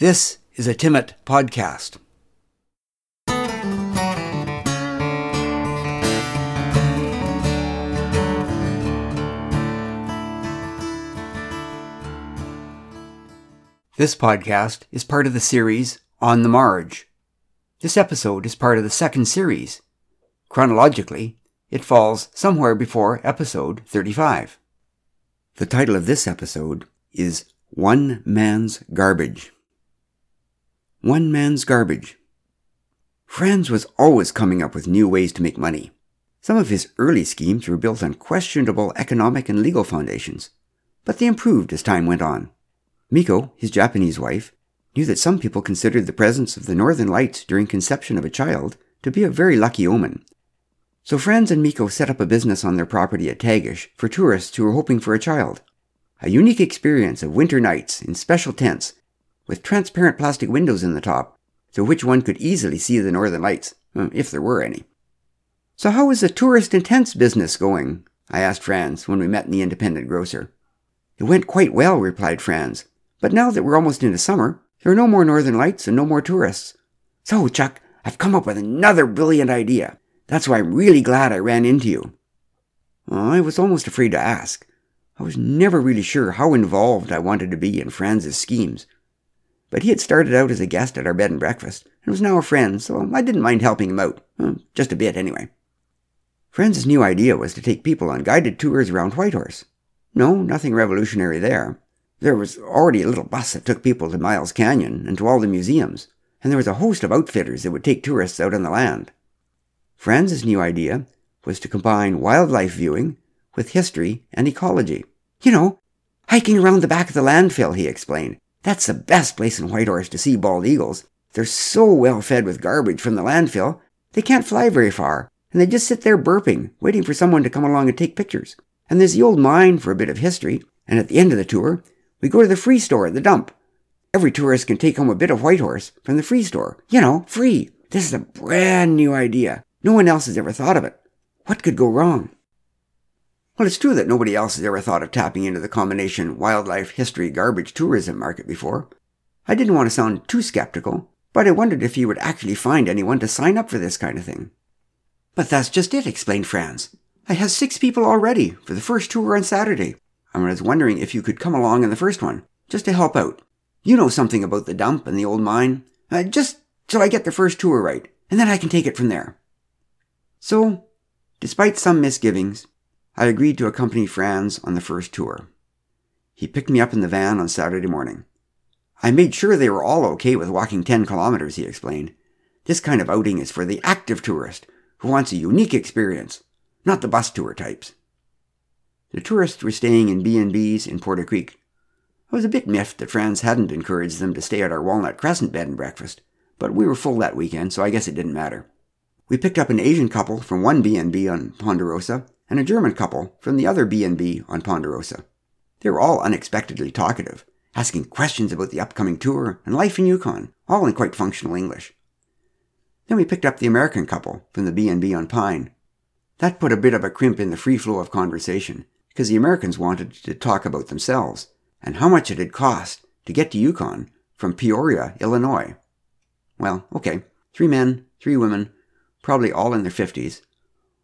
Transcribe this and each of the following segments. This is a Timmet podcast. This podcast is part of the series On the Marge. This episode is part of the second series. Chronologically, it falls somewhere before episode 35. The title of this episode is One Man's Garbage. One man's garbage. Franz was always coming up with new ways to make money. Some of his early schemes were built on questionable economic and legal foundations, but they improved as time went on. Miko, his Japanese wife, knew that some people considered the presence of the northern lights during conception of a child to be a very lucky omen. So Franz and Miko set up a business on their property at Tagish for tourists who were hoping for a child. A unique experience of winter nights in special tents with transparent plastic windows in the top, through which one could easily see the northern lights, if there were any. So how is the tourist-intense business going? I asked Franz when we met in the independent grocer. It went quite well, replied Franz, but now that we're almost into summer, there are no more northern lights and no more tourists. So, Chuck, I've come up with another brilliant idea. That's why I'm really glad I ran into you. I was almost afraid to ask. I was never really sure how involved I wanted to be in Franz's schemes. But he had started out as a guest at our bed and breakfast, and was now a friend, so I didn't mind helping him out. Just a bit, anyway. Franz's new idea was to take people on guided tours around Whitehorse. No, nothing revolutionary there. There was already a little bus that took people to Miles Canyon and to all the museums, and there was a host of outfitters that would take tourists out on the land. Franz's new idea was to combine wildlife viewing with history and ecology. You know, hiking around the back of the landfill, he explained. That's the best place in Whitehorse to see bald eagles. They're so well fed with garbage from the landfill, they can't fly very far, and they just sit there burping, waiting for someone to come along and take pictures. And there's the old mine for a bit of history, and at the end of the tour, we go to the free store at the dump. Every tourist can take home a bit of Whitehorse from the free store. You know, free. This is a brand new idea. No one else has ever thought of it. What could go wrong? Well, it's true that nobody else has ever thought of tapping into the combination wildlife-history-garbage tourism market before. I didn't want to sound too skeptical, but I wondered if you would actually find anyone to sign up for this kind of thing. But that's just it, explained Franz. I have 6 people already for the first tour on Saturday. I was wondering if you could come along in the first one, just to help out. You know something about the dump and the old mine, just so I get the first tour right, and then I can take it from there. So, despite some misgivings, I agreed to accompany Franz on the first tour. He picked me up in the van on Saturday morning. I made sure they were all okay with walking 10 kilometers, he explained. This kind of outing is for the active tourist who wants a unique experience, not the bus tour types. The tourists were staying in B&Bs in Porter Creek. I was a bit miffed that Franz hadn't encouraged them to stay at our Walnut Crescent bed and breakfast, but we were full that weekend, so I guess it didn't matter. We picked up an Asian couple from one B&B on Ponderosa, and a German couple from the other B&B on Ponderosa. They were all unexpectedly talkative, asking questions about the upcoming tour and life in Yukon, all in quite functional English. Then we picked up the American couple from the B&B on Pine. That put a bit of a crimp in the free flow of conversation, because the Americans wanted to talk about themselves and how much it had cost to get to Yukon from Peoria, Illinois. Well, okay, 3 men, 3 women, probably all in their 50s,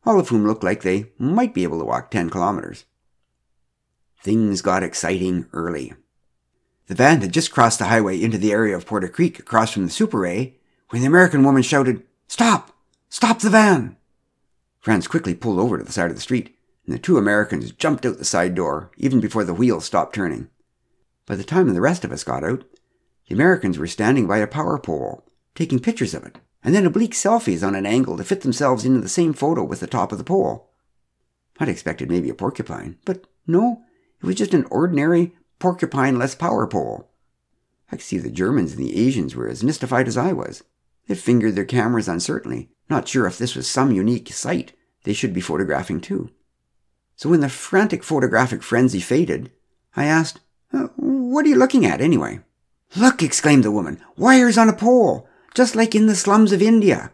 all of whom looked like they might be able to walk 10 kilometers. Things got exciting early. The van had just crossed the highway into the area of Porter Creek across from the Super A when the American woman shouted, "Stop! Stop the van!" Franz quickly pulled over to the side of the street, and the 2 Americans jumped out the side door even before the wheels stopped turning. By the time the rest of us got out, the Americans were standing by a power pole, taking pictures of it, and then oblique selfies on an angle to fit themselves into the same photo with the top of the pole. I'd expected maybe a porcupine, but no, it was just an ordinary porcupine-less power pole. I could see the Germans and the Asians were as mystified as I was. They fingered their cameras uncertainly, not sure if this was some unique sight they should be photographing too. So when the frantic photographic frenzy faded, I asked, "What are you looking at anyway?" "Look!" exclaimed the woman. "Wires on a pole! Just like in the slums of India.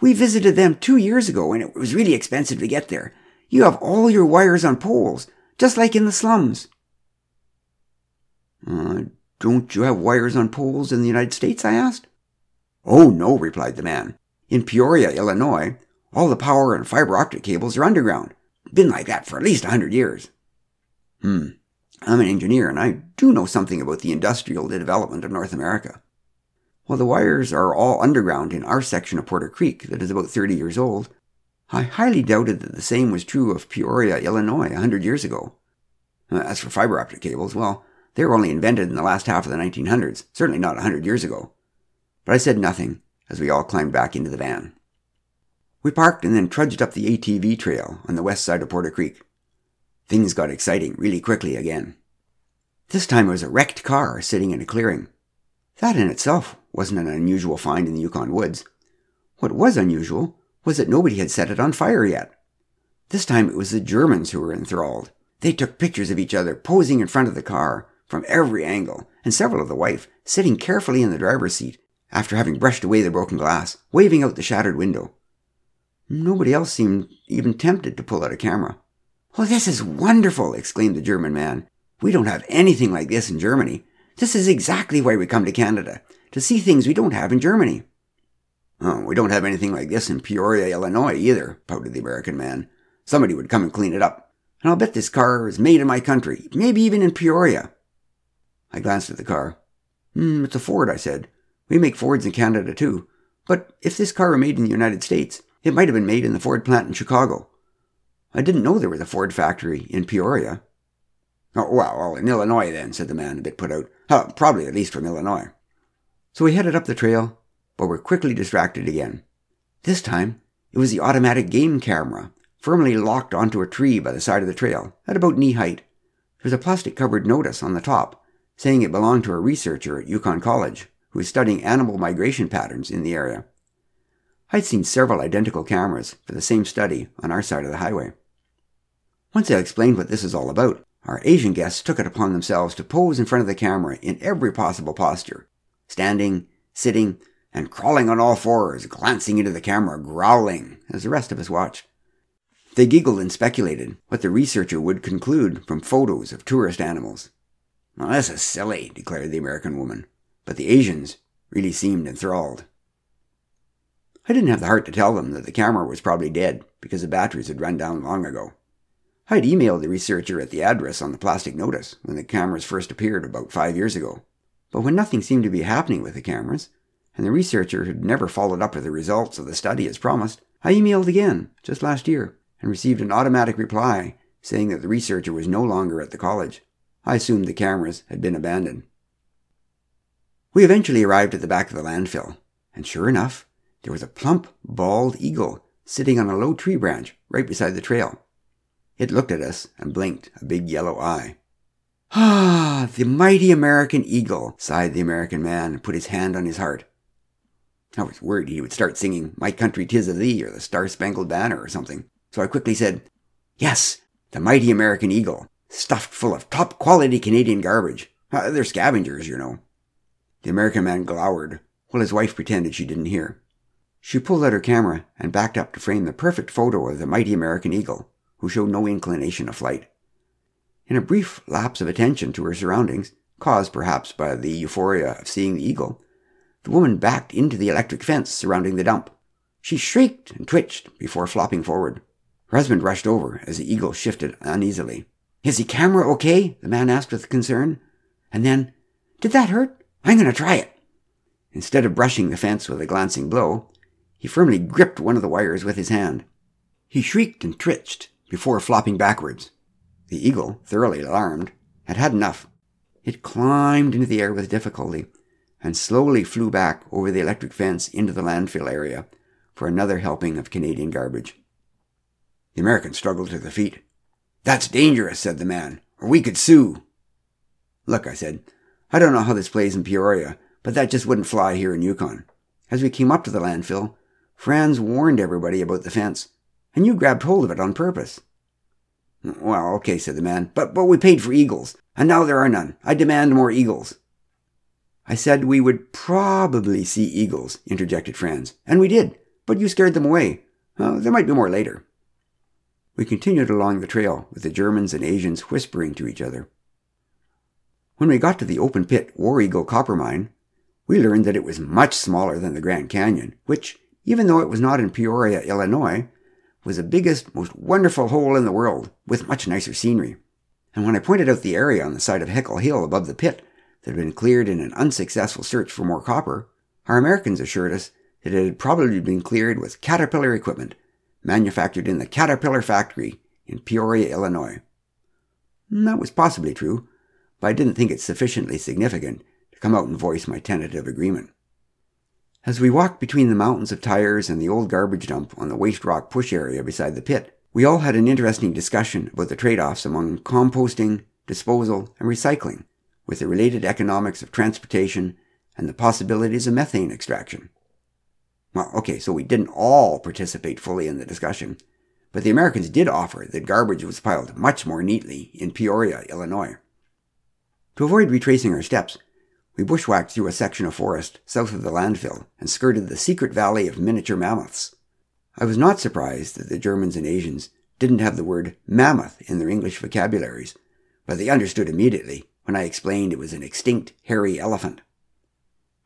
We visited them 2 years ago, and it was really expensive to get there. You have all your wires on poles, just like in the slums." I Don't you have wires on poles in the United States? I asked. Oh, no, replied the man. In Peoria, Illinois, all the power and fiber optic cables are underground. Been like that for at least 100 years. I'm an engineer, and I do know something about the industrial development of North America. While the wires are all underground in our section of Porter Creek that is about 30 years old, I highly doubted that the same was true of Peoria, Illinois, 100 years ago. As for fiber optic cables, well, they were only invented in the last half of the 1900s, certainly not 100 years ago. But I said nothing as we all climbed back into the van. We parked and then trudged up the ATV trail on the west side of Porter Creek. Things got exciting really quickly again. This time it was a wrecked car sitting in a clearing. That in itself wasn't an unusual find in the Yukon woods. What was unusual was that nobody had set it on fire yet. This time it was the Germans who were enthralled. They took pictures of each other posing in front of the car from every angle, and several of the wife sitting carefully in the driver's seat after having brushed away the broken glass, waving out the shattered window. Nobody else seemed even tempted to pull out a camera. "Oh, this is wonderful!" exclaimed the German man. "We don't have anything like this in Germany. This is exactly why we come to Canada, to see things we don't have in Germany." "Oh, we don't have anything like this in Peoria, Illinois, either," pouted the American man. "Somebody would come and clean it up. And I'll bet this car is made in my country, maybe even in Peoria." I glanced at the car. It's a Ford," I said. "We make Fords in Canada, too. But if this car were made in the United States, it might have been made in the Ford plant in Chicago. I didn't know there was a Ford factory in Peoria." "Oh, well, in Illinois then," said the man, a bit put out. Probably at least from Illinois." So we headed up the trail, but were quickly distracted again. This time, it was the automatic game camera, firmly locked onto a tree by the side of the trail, at about knee height. There was a plastic-covered notice on the top, saying it belonged to a researcher at Yukon College, who was studying animal migration patterns in the area. I'd seen several identical cameras for the same study on our side of the highway. Once I explained what this is all about, our Asian guests took it upon themselves to pose in front of the camera in every possible posture, standing, sitting, and crawling on all fours, glancing into the camera, growling, as the rest of us watched. They giggled and speculated what the researcher would conclude from photos of tourist animals. "Well, this is silly," declared the American woman, but the Asians really seemed enthralled. I didn't have the heart to tell them that the camera was probably dead because the batteries had run down long ago. I'd emailed the researcher at the address on the plastic notice when the cameras first appeared about 5 years ago. But when nothing seemed to be happening with the cameras, and the researcher had never followed up with the results of the study as promised, I emailed again just last year and received an automatic reply saying that the researcher was no longer at the college. I assumed the cameras had been abandoned. We eventually arrived at the back of the landfill, and sure enough, there was a plump, bald eagle sitting on a low tree branch right beside the trail. It looked at us and blinked a big yellow eye. "Ah, the mighty American eagle," sighed the American man and put his hand on his heart. I was worried he would start singing "My Country 'Tis of Thee" or "The Star-Spangled Banner" or something, so I quickly said, "Yes, the mighty American eagle, stuffed full of top-quality Canadian garbage. They're scavengers, you know." The American man glowered, while his wife pretended she didn't hear. She pulled out her camera and backed up to frame the perfect photo of the mighty American eagle, who showed no inclination of flight. In a brief lapse of attention to her surroundings, caused perhaps by the euphoria of seeing the eagle, the woman backed into the electric fence surrounding the dump. She shrieked and twitched before flopping forward. Her husband rushed over as the eagle shifted uneasily. "Is the camera okay?" the man asked with concern. And then, "Did that hurt? I'm going to try it." Instead of brushing the fence with a glancing blow, he firmly gripped one of the wires with his hand. He shrieked and twitched before flopping backwards. The eagle, thoroughly alarmed, had had enough. It climbed into the air with difficulty and slowly flew back over the electric fence into the landfill area for another helping of Canadian garbage. The American struggled to their feet. "That's dangerous," said the man, "or we could sue." "Look," I said, "I don't know how this plays in Peoria, but that just wouldn't fly here in Yukon. As we came up to the landfill, Franz warned everybody about the fence, and you grabbed hold of it on purpose." "Well, okay," said the man, but we paid for eagles, and now there are none. I demand more eagles." "I said we would probably see eagles," interjected Franz, "and we did, but you scared them away. There might be more later." We continued along the trail with the Germans and Asians whispering to each other. When we got to the open pit War Eagle copper mine, we learned that it was much smaller than the Grand Canyon, which, even though it was not in Peoria, Illinois, was the biggest, most wonderful hole in the world, with much nicer scenery. And when I pointed out the area on the side of Heckle Hill above the pit that had been cleared in an unsuccessful search for more copper, our Americans assured us that it had probably been cleared with Caterpillar equipment, manufactured in the Caterpillar factory in Peoria, Illinois. And that was possibly true, but I didn't think it sufficiently significant to come out and voice my tentative agreement. As we walked between the mountains of tires and the old garbage dump on the waste rock push area beside the pit, we all had an interesting discussion about the trade-offs among composting, disposal, and recycling, with the related economics of transportation and the possibilities of methane extraction. Well, okay, so we didn't all participate fully in the discussion, but the Americans did offer that garbage was piled much more neatly in Peoria, Illinois. To avoid retracing our steps, we bushwhacked through a section of forest south of the landfill and skirted the secret valley of miniature mammoths. I was not surprised that the Germans and Asians didn't have the word mammoth in their English vocabularies, but they understood immediately when I explained it was an extinct hairy elephant.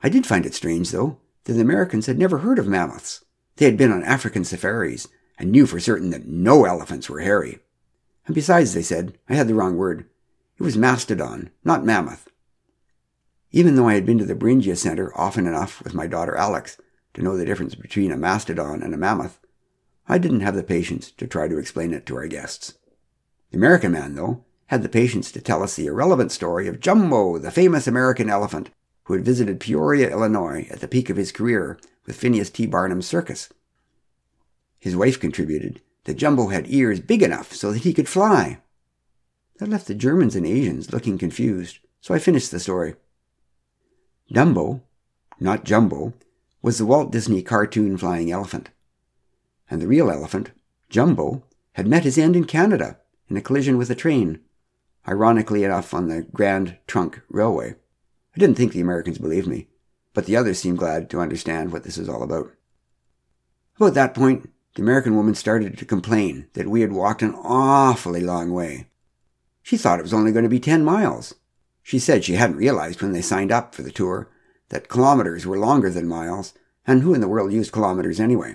I did find it strange, though, that the Americans had never heard of mammoths. They had been on African safaris and knew for certain that no elephants were hairy. And besides, they said, I had the wrong word. It was mastodon, not mammoth. Even though I had been to the Beringia Center often enough with my daughter Alex to know the difference between a mastodon and a mammoth, I didn't have the patience to try to explain it to our guests. The American man, though, had the patience to tell us the irrelevant story of Jumbo, the famous American elephant, who had visited Peoria, Illinois at the peak of his career with Phineas T. Barnum's circus. His wife contributed that Jumbo had ears big enough so that he could fly. That left the Germans and Asians looking confused, so I finished the story. Dumbo, not Jumbo, was the Walt Disney cartoon flying elephant. And the real elephant, Jumbo, had met his end in Canada in a collision with a train, ironically enough on the Grand Trunk Railway. I didn't think the Americans believed me, but the others seemed glad to understand what this is all about. About that point, the American woman started to complain that we had walked an awfully long way. She thought it was only going to be 10 miles. She said she hadn't realized when they signed up for the tour that kilometers were longer than miles, and who in the world used kilometers anyway?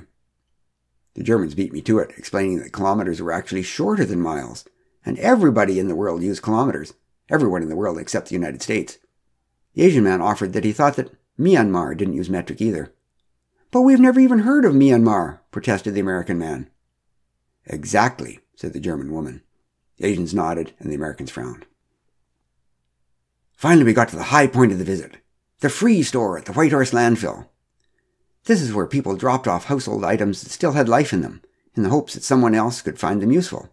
The Germans beat me to it, explaining that kilometers were actually shorter than miles, and everybody in the world used kilometers, everyone in the world except the United States. The Asian man offered that he thought that Myanmar didn't use metric either. But we've never even heard of Myanmar, protested the American man. Exactly, said the German woman. The Asians nodded, and the Americans frowned. Finally, we got to the high point of the visit, the free store at the Whitehorse landfill. This is where people dropped off household items that still had life in them, in the hopes that someone else could find them useful.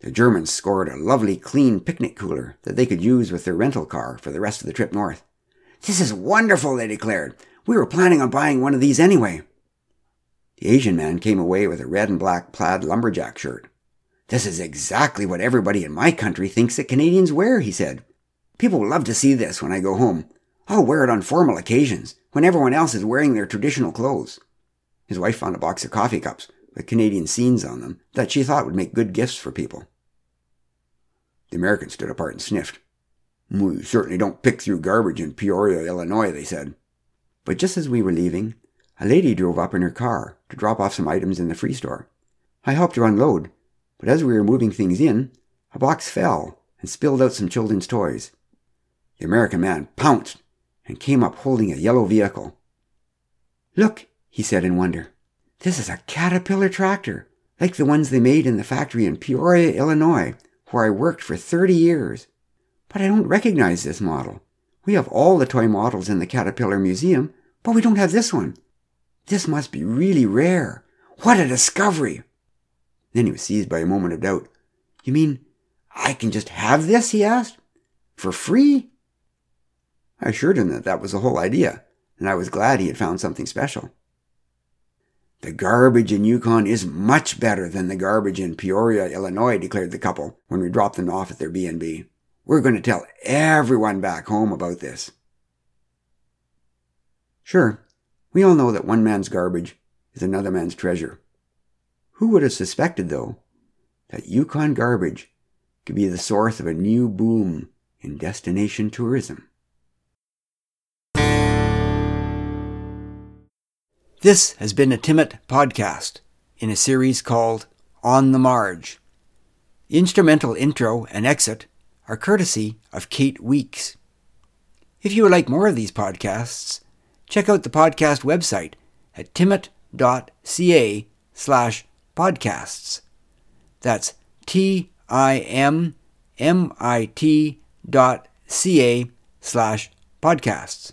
The Germans scored a lovely, clean picnic cooler that they could use with their rental car for the rest of the trip north. This is wonderful, they declared. We were planning on buying one of these anyway. The Asian man came away with a red and black plaid lumberjack shirt. This is exactly what everybody in my country thinks that Canadians wear, he said. People will love to see this when I go home. I'll wear it on formal occasions, when everyone else is wearing their traditional clothes. His wife found a box of coffee cups with Canadian scenes on them that she thought would make good gifts for people. The Americans stood apart and sniffed. We certainly don't pick through garbage in Peoria, Illinois, they said. But just as we were leaving, a lady drove up in her car to drop off some items in the free store. I helped her unload, but as we were moving things in, a box fell and spilled out some children's toys. The American man pounced and came up holding a yellow vehicle. Look, he said in wonder. This is a Caterpillar tractor, like the ones they made in the factory in Peoria, Illinois, where I worked for 30 years. But I don't recognize this model. We have all the toy models in the Caterpillar Museum, but we don't have this one. This must be really rare. What a discovery! Then he was seized by a moment of doubt. You mean, I can just have this, he asked? For free? I assured him that that was the whole idea, and I was glad he had found something special. The garbage in Yukon is much better than the garbage in Peoria, Illinois, declared the couple when we dropped them off at their B&B. We're going to tell everyone back home about this. Sure, we all know that one man's garbage is another man's treasure. Who would have suspected, though, that Yukon garbage could be the source of a new boom in destination tourism. This has been a Timmet podcast in a series called On the Marge. The instrumental intro and exit are courtesy of Kate Weeks. If you would like more of these podcasts, check out the podcast website at timmit.ca/podcasts. That's timmit.ca/podcasts.